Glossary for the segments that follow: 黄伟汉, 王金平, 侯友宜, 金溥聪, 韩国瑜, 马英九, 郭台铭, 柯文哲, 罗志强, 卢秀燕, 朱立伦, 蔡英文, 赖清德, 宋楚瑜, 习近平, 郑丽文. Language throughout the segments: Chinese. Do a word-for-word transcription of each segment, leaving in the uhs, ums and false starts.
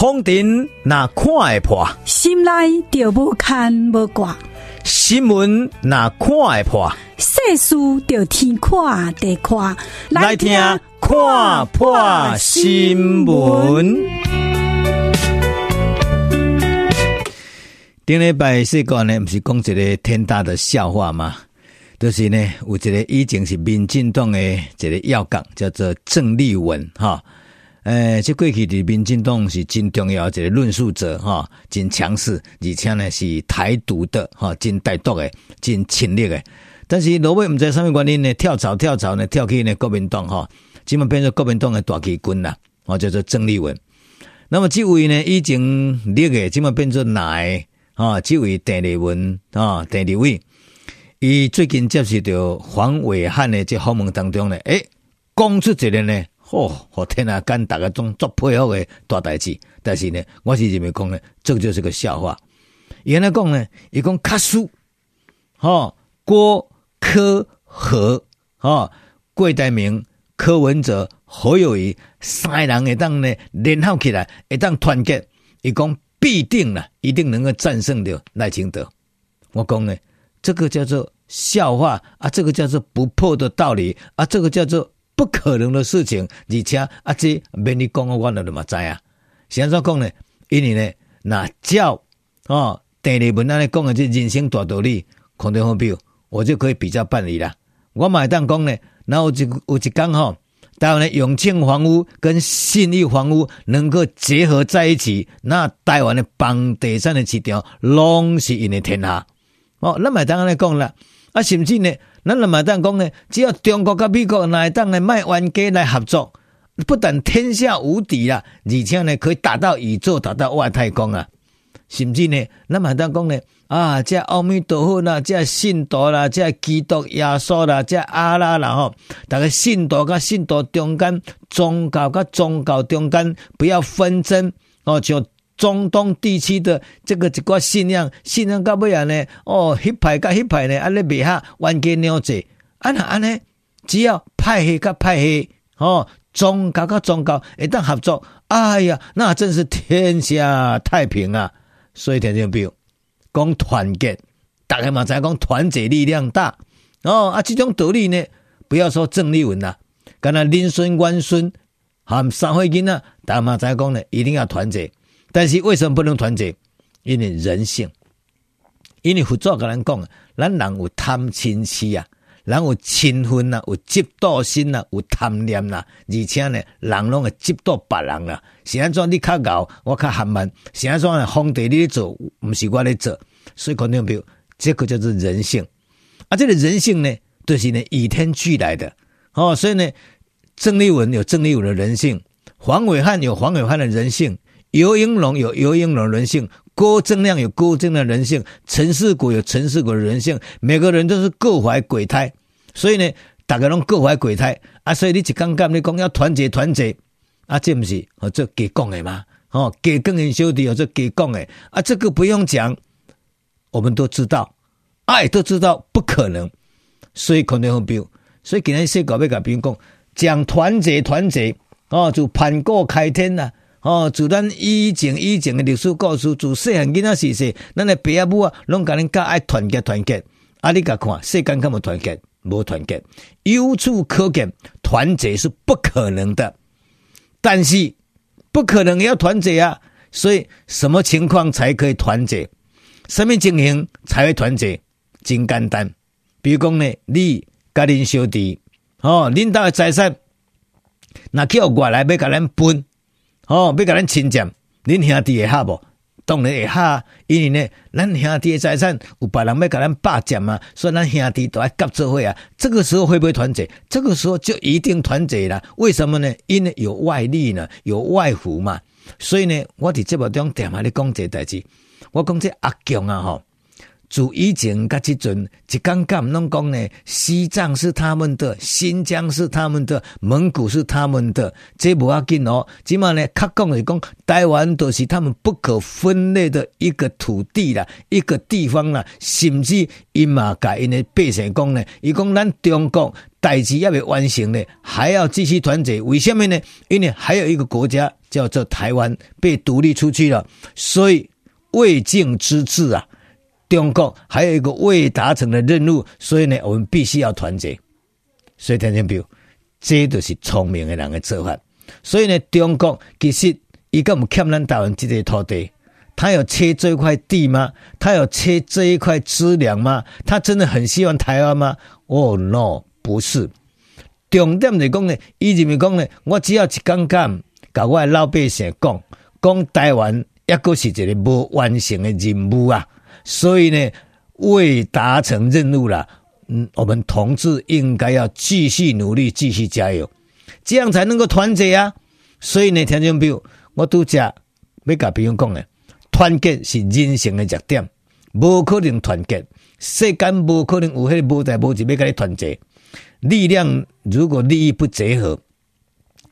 风尘若看会破，心内就无牵无挂；新闻若看会破，世事就天看地看。来听看破新闻。顶礼拜说过呢，不是讲一个天大的笑话吗？就是呢，有一个以前是民进党的一个要角，叫做郑丽文哈。呃，这过去的民进党是真重要的一个论述者哈，真强势，而且呢是台独的哈，真台独的，真侵略的。但是落尾不知道什么原因呢，跳槽跳槽呢，跳去呢国民党哈，基本变成国民党的大旗军啦，哦，叫做郑丽文。那么这位呢，以前绿的，基本变成奶。啊、哦，这位郑丽文啊，郑丽文，伊最近接受到黄伟汉的这访问当中呢，诶，讲出一个呢，哦，我天啊，跟大家总作配合的大代志，但是呢，我是认为讲呢，这个就是个笑话。原来讲呢，伊讲卡苏，哦，郭柯和，哦，郭台铭、柯文哲、侯友宜三人会当呢联合起来，会当团结，伊讲。必定啦，一定能够战胜掉赖清德。我讲呢，这个叫做笑话啊，这个叫做不破的道理啊，这个叫做不可能的事情。而且啊，这免你讲，我了就嘛知啊。是安怎讲呢？因为呢，那照哦，第二文安尼讲的这人生大道理，孔德方表，我就可以比较办理啦。我嘛会当讲呢，然后有一有一天吼。台湾的永庆房屋跟信义房屋能够结合在一起，那台湾的房地产的市场拢是因的天下。哦，咱嘛当然讲啦，啊，甚至呢，咱嘛当讲呢，只要中国跟美国来当来卖冤家来合作，不但天下无敌啦，而且呢可以打到宇宙，打到外太空啊。甚至呢，咱嘛当讲呢，啊，这阿弥陀佛啦，这信徒啦，这基督耶稣啦，这阿拉啦吼，大家信徒甲信徒中间，宗教甲宗教中间不要纷争哦。像中东地区的这个一个信仰，信仰到尾啊呢，哦，迄派甲迄派呢，安尼袂合，冤家两济，安那安尼，只要派系甲派系，哦，宗教甲宗教一旦合作，哎呀，那真是天下太平啊！所以田正彪讲团结，大家嘛知讲团结力量大哦。啊，这种道理呢，不要说郑丽文啦，干那林孙、阮孙含三岁囡仔，大家嘛知讲呢，一定要团结。但是为什么不能团结？因为人性，因为佛祖甲咱讲，咱人有贪嗔痴啊，人有嗔恨呐，有嫉妒心呐，有贪念呐，而且呢，人拢会嫉妒别人啦。是安怎你较牛，我较含慢；是安怎皇帝你做，唔是我咧做，所以肯定表，这个叫做人性。啊，这个人性呢，就是呢与天俱来的。哦，所以呢，郑丽文有郑丽文的人性，黄伟汉有黄伟汉的人性，游盈隆有游盈隆的人性，郭正亮有郭正亮的人性，陈世国有陈世国的人性，每个人都是各怀鬼胎。所以呢，大家拢各怀鬼胎啊，所以你一刚刚你讲要团结团结。啊，这不是哦，这给讲的吗？哦，给更人兄弟哦，这给讲的啊，这个不用讲，我们都知道，爱、啊、都知道不可能，所以肯定很彪。所以今天说搞要甲别人讲，讲团结团结哦，就盘古开天呐、啊、哦，就咱以前以前的历史故事，就细汉囡仔时时，咱的爸母啊，拢甲恁教爱团结团结。啊，你甲看世间敢无团结？无团结，由此可见，团结是不可能的。但是不可能要团结啊，所以什么情况才可以团结？什么情形才会团结？真简单，比如讲呢，你甲恁小弟，哦，恁兜的财产，那去外来要甲咱分，哦，要甲咱侵占，恁兄弟会合无？当然会合，因为呢，咱兄弟的财产有别人要甲咱霸占嘛，所以咱兄弟都要合作伙啊。这个时候会不会团结？这个时候就一定团结了。为什么呢？因为有外力呢，有外服嘛。所以呢，我伫节目中点下咧讲这代志。我讲这阿强啊，吼，自以前甲即阵，一刚刚拢讲呢，西藏是他们的，新疆是他们的，蒙古是他们的，这无要紧哦。即嘛呢，较讲是讲。台湾都是他们不可分类的一个土地啦，一个地方啦，甚至因嘛甲因的百姓讲呢，伊讲咱中国代志还未完成呢，还要继续团结。为什么呢？因为还有一个国家叫做台湾被独立出去了。所以未竟之志啊，中共还有一个未达成的任务，所以呢，我们必须要团结。所以听清楚，这就是聪明的人的做法。所以呢，中共其实一个我们欠咱台湾这些土地，他有切这一块地吗？他有切这一块资粮吗？他真的很希望台湾吗？哦、oh, ，no， 不是。重点是讲呢，伊认为讲呢，我只要一讲讲，甲我的老百姓讲，讲台湾也阁是一个无完成的任务啊，所以呢，未达成任务啦。嗯，我们同志应该要继续努力，继续加油，这样才能够团结啊。所以呢，听众朋友，我拄则要甲朋友讲呢，团结是人性的弱点，无可能团结，世间无可能有迄个无代无志要甲你团结。力量如果利益不结合，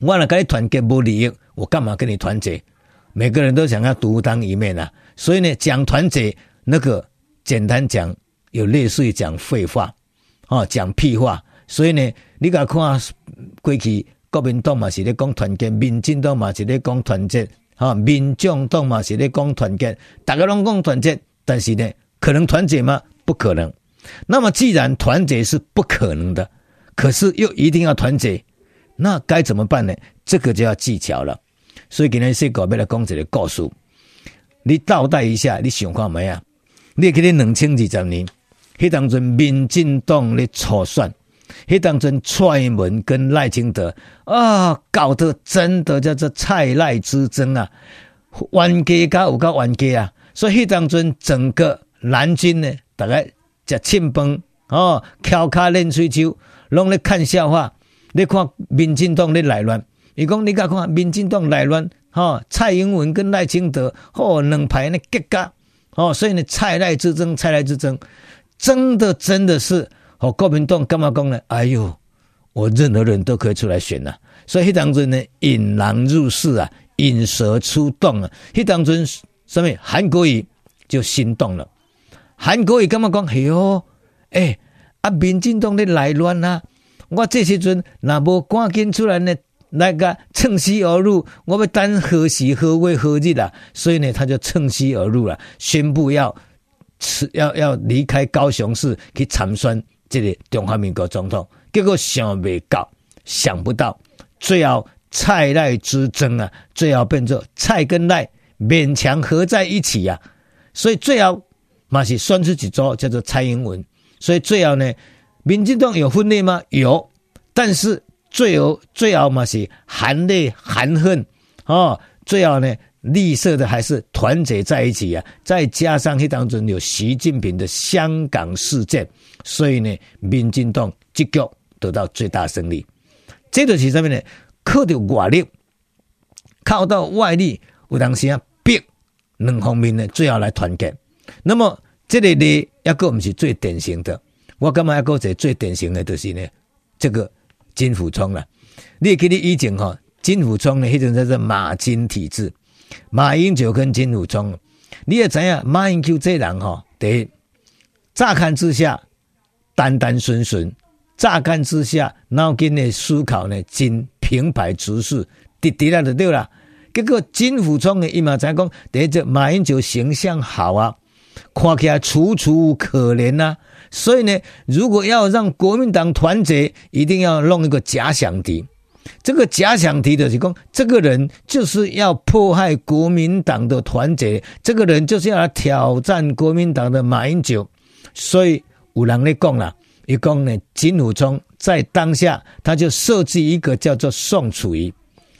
我若跟你团结无利益，我干嘛跟你团结？每个人都想要独当一面啊，所以呢，讲团结那个简单讲，有类似于讲废话，哦，讲屁话。所以呢，你甲看过去国民党嘛是咧讲团结，民进党嘛是咧讲团结，哈，民众党嘛是咧讲团结，大家拢讲团结，但是呢，可能团结吗？不可能。那么既然团结是不可能的，可是又一定要团结，那该怎么办呢？这个就要技巧了。所以今天说要来讲一个故事，你倒带一下，你想看没啊？你记得两千二十年，那当阵民进党咧初选，那当阵蔡英文跟赖清德啊，搞得真的叫做蔡赖之争啊，冤家甲有甲冤家啊。所以那当阵整个南京呢，大概食庆饭哦，翘脚练水手，拢咧看笑话。你看民进党咧内乱，伊讲你甲看民进党内乱，哈、哦，蔡英文跟赖清德哦两派咧结架，哦，所以呢蔡赖之争，蔡赖之争，真的真的是哦，国民党干嘛讲呢？哎呦，我任何人都可以出来选呐、啊。所以迄当阵呢引狼入室啊，引蛇出洞啊。迄当阵什么韩国瑜就心动了。韩国瑜感觉讲，哎呦，哎，啊，民进党咧内乱啊！我这时阵若无赶紧出来呢，来个趁虚而入，我要等何时何月何日啊！所以呢，他就趁虚而入了，宣布要要要离开高雄市去参选这个中华民国总统。结果想未到，想不到，最后蔡赖之争啊，最后变作蔡跟赖勉强合在一起啊！所以最后。嘛是选出一组叫做蔡英文，所以最后呢，民进党有分裂吗？有，但是最后最后嘛是含泪含恨哦，最后呢，绿色的还是团结在一起啊，再加上迄当中有习近平的香港事件，所以呢，民进党这局得到最大胜利。这就是什么呢？靠到外力，靠到外力，有当时啊逼两方面呢，最后来团结。那么这个呢，也个不是最典型的。我感觉也个一个最典型的就是呢，这个金溥聪了。你记得以前哈，金溥聪呢，迄阵叫做马金体制，马英九跟金溥聪。你也知影，马英九这人哈，第一，乍看之下单单纯纯，乍看之下脑筋的思考呢，真平白直叙，直直了就对了。结果金溥聪呢，伊嘛才讲，第一，这马英九形象好啊。看起来楚楚可怜啊，所以呢，如果要让国民党团结，一定要弄一个假想敌。这个假想敌就是说，这个人就是要迫害国民党的团结，这个人就是要来挑战国民党的马英九。所以有人在说啦，他说呢，金溥聪在当下他就设计一个叫做宋楚瑜，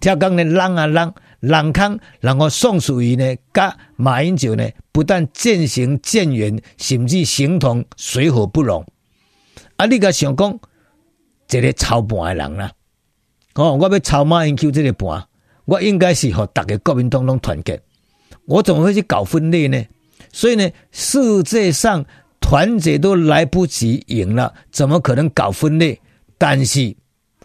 听说呢，人啊人人康，然后宋楚瑜呢，跟马英九呢，不但渐行渐远，甚至形同水火不容。啊，你个想讲，一个操盘的人啦、啊，哦，我要操马英九这个盘，我应该是和大家国民党拢团结，我怎么会去搞分裂呢？所以呢，世界上团结都来不及赢了，怎么可能搞分裂？但是。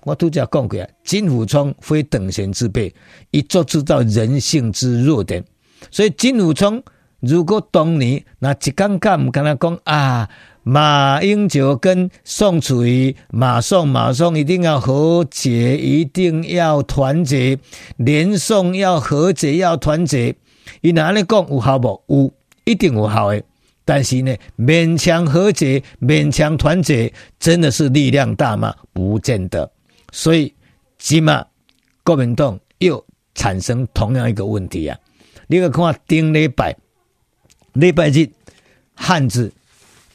我都讲过啊，金溥聪非等闲之辈，一早知道人性之弱点，所以金溥聪如果当年那一竿竿唔跟他讲啊，马英九跟宋楚瑜，马宋马宋一定要和解，一定要团结，连宋要和解，要团结。他们这样说有效吗？有，一定有效的。但是呢，勉强和解，勉强团结，真的是力量大吗？不见得。所以现在国民党又产生同样一个问题啊！你看看顶礼拜礼拜日，汉字、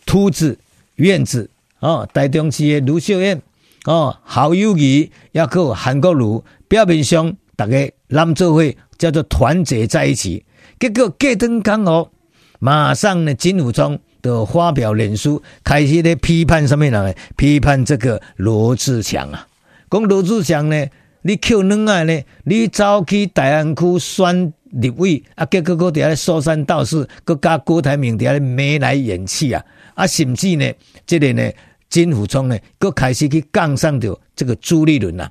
凸字、院字哦，台中市的卢秀燕哦，好友谊，也有韩国瑜，表面上大家揽做伙叫做团结在一起，结果隔天刚好，马上呢，金溥聪就发表脸书，开始咧批判什么人？批判这个罗志强啊，讲罗志强呢，你捡软仔呢，你走去大安区选立委啊，结果搁伫遐说三道四，搁加郭台铭伫遐眉来眼去啊！啊，甚至呢，这个呢，金溥聪呢，搁开始去杠上着这个朱立伦啊。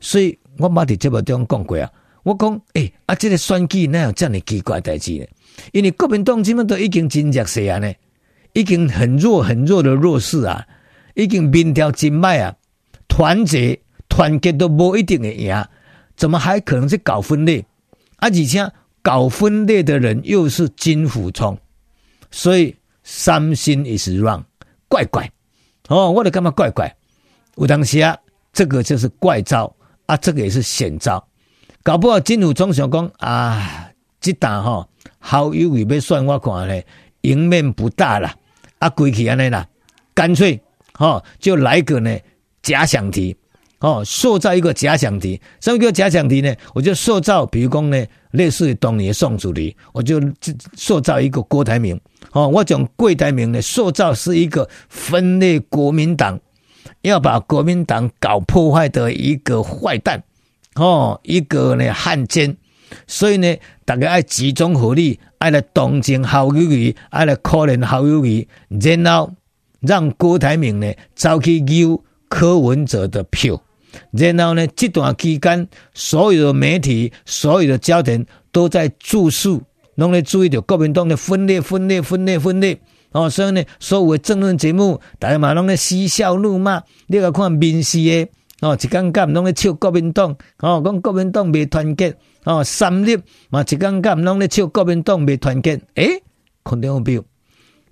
所以我捌伫节目中讲过啊，我讲诶、欸、啊，这个选举哪有这样奇怪代志呢？因为国民党即满都已经真弱势啊呢，已经很弱很弱的弱势啊，已经民调真歹啊，团结团结都无一定会赢，怎么还可能去搞分裂？而且搞分裂的人又是金溥聪，所以something is wrong， 怪怪哦，我就感觉怪怪。有当时啊，这个就是怪招啊，这个也是险招。搞不好金溥聪想讲啊，这档吼好友谊要算我看咧，赢面不大啦，啊，归去安尼啦，干脆哦就来个呢假想题。哦，塑造一个假想敌，什么叫假想敌呢？我就塑造，比如讲呢，类似于当年的宋楚瑜，我就塑造一个郭台铭。哦，我讲郭台铭呢，塑造是一个分裂国民党，要把国民党搞破坏的一个坏蛋，哦，一个呢汉奸。所以呢，大家爱集中火力，爱来同情好友谊，爱来可怜好友谊，然后让郭台铭呢走去揪柯文哲的票。然后呢，这段期间，所有的媒体、所有的焦点都在注视，拢在注意到国民党的分裂、分裂、分裂、分裂。哦，所以呢，所有的政论节目，大家嘛拢在嬉笑怒骂。你来看民视的，哦，一竿竿拢在笑国民党，哦，讲国民党未团结。哦，三立嘛一竿竿拢在笑国民党未团结。诶，肯定有标，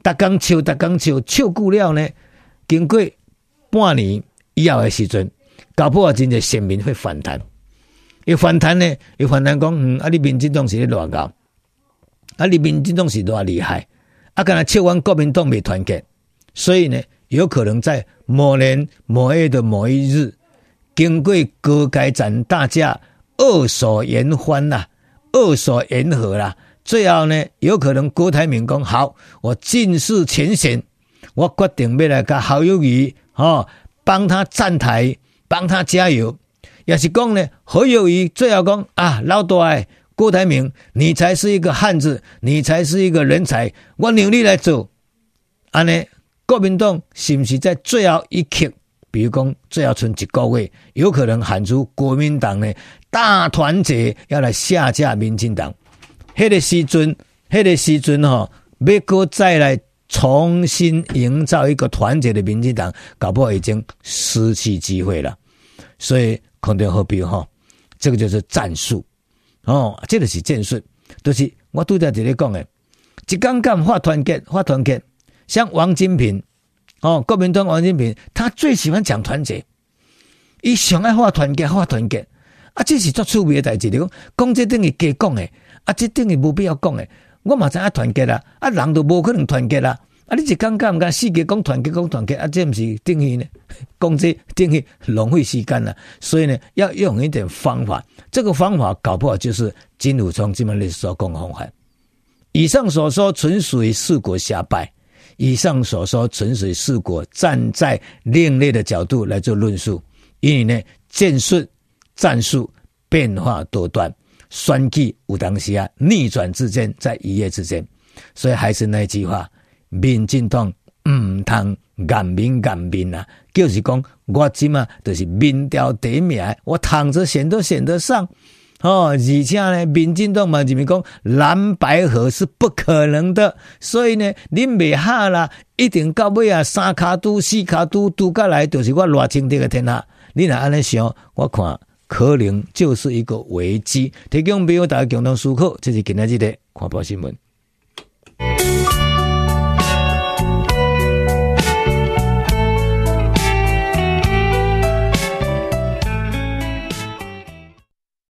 逐工笑，逐工笑，笑久了呢，经过半年以后的时阵。搞不好真侪选民会反弹，一反弹呢，一反弹讲，嗯，啊，你民进党是咧偌牛，啊，你民进党是偌厉害，啊，干那笑阮国民党未团结，所以呢，有可能在某年某月的某一日，经过高阶层大家握手言欢啦、啊，握手言和啦、啊，最后呢，有可能郭台铭讲好，我尽释前嫌，我决定要来甲侯友宜哦，帮他站台。帮他加油，也是讲呢，侯友宜最后讲啊，老大诶，郭台铭，你才是一个汉子，你才是一个人才，我努力来做。安尼，国民党是不是在最后一刻，比如讲最后剩一个月，有可能喊出国民党呢大团结，要来下架民进党？迄个时阵，迄个时阵吼，要搁再来重新营造一个团结的民进党，搞不好已经失去机会了。所以肯定何必哈？这个就是战术哦，这个是战术，都、就是我拄才在咧讲诶，一竿竿发团结，发团结。像王金平哦，国民党王金平，他最喜欢讲团结，伊上爱发团结，发团结。啊，这是作趣味诶代志，你讲讲这等于假讲诶，啊，这等于无必要讲诶。我嘛知影团结啦，啊，人都无可能团结啦。啊！你一讲讲唔讲，四界讲团结，讲团结，啊，这不是定义呢？讲这定义浪费时间了、啊。所以呢，要用一点方法。这个方法搞不好就是金溥聪这么类似所讲方法。以上所说纯属于四国瞎掰，以上所说纯属于四国站在另类的角度来做论述。因为呢，剑术、战术变化多端，选举有当时啊逆转之间，在一夜之间。所以还是那一句话。民进党唔通颜面颜面啊，就是讲我即嘛就是民调第一名，我躺着选都选得上。哦，而且呢，民进党嘛，认为讲蓝白合是不可能的，所以呢，你袂下啦，一定到尾啊，三卡都四卡都都过来，就是我赖清德的天下。你若安尼想，我看可能就是一个危机。提供俾我大家共同思考，这是今仔日的看报新闻。